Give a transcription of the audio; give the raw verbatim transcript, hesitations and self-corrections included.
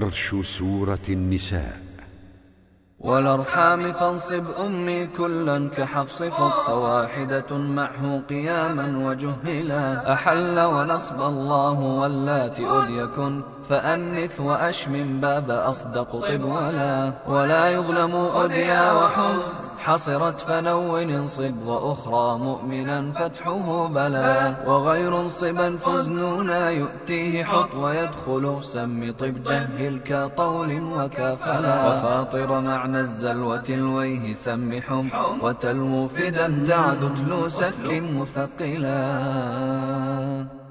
فرش سورة النساء. والأرحام فانصب أمي كلا كحفص فض، فواحدة معه قياما وجهلا، أحل ونصب الله واللاتي أذ يكن، فأنث وأشمم باب أصدق طب ولا، ولا يظلم أديا وحز حصرت فنون انصب، وأخرى مؤمنا فتحه بلا، وغير انصبا فزنونا يؤتيه حط، ويدخل سم طب جهل كطول وكفلا، وفاطر معنى الزلوة الويه سم حم، وتلو فدا تعد تلو سك مثقلا.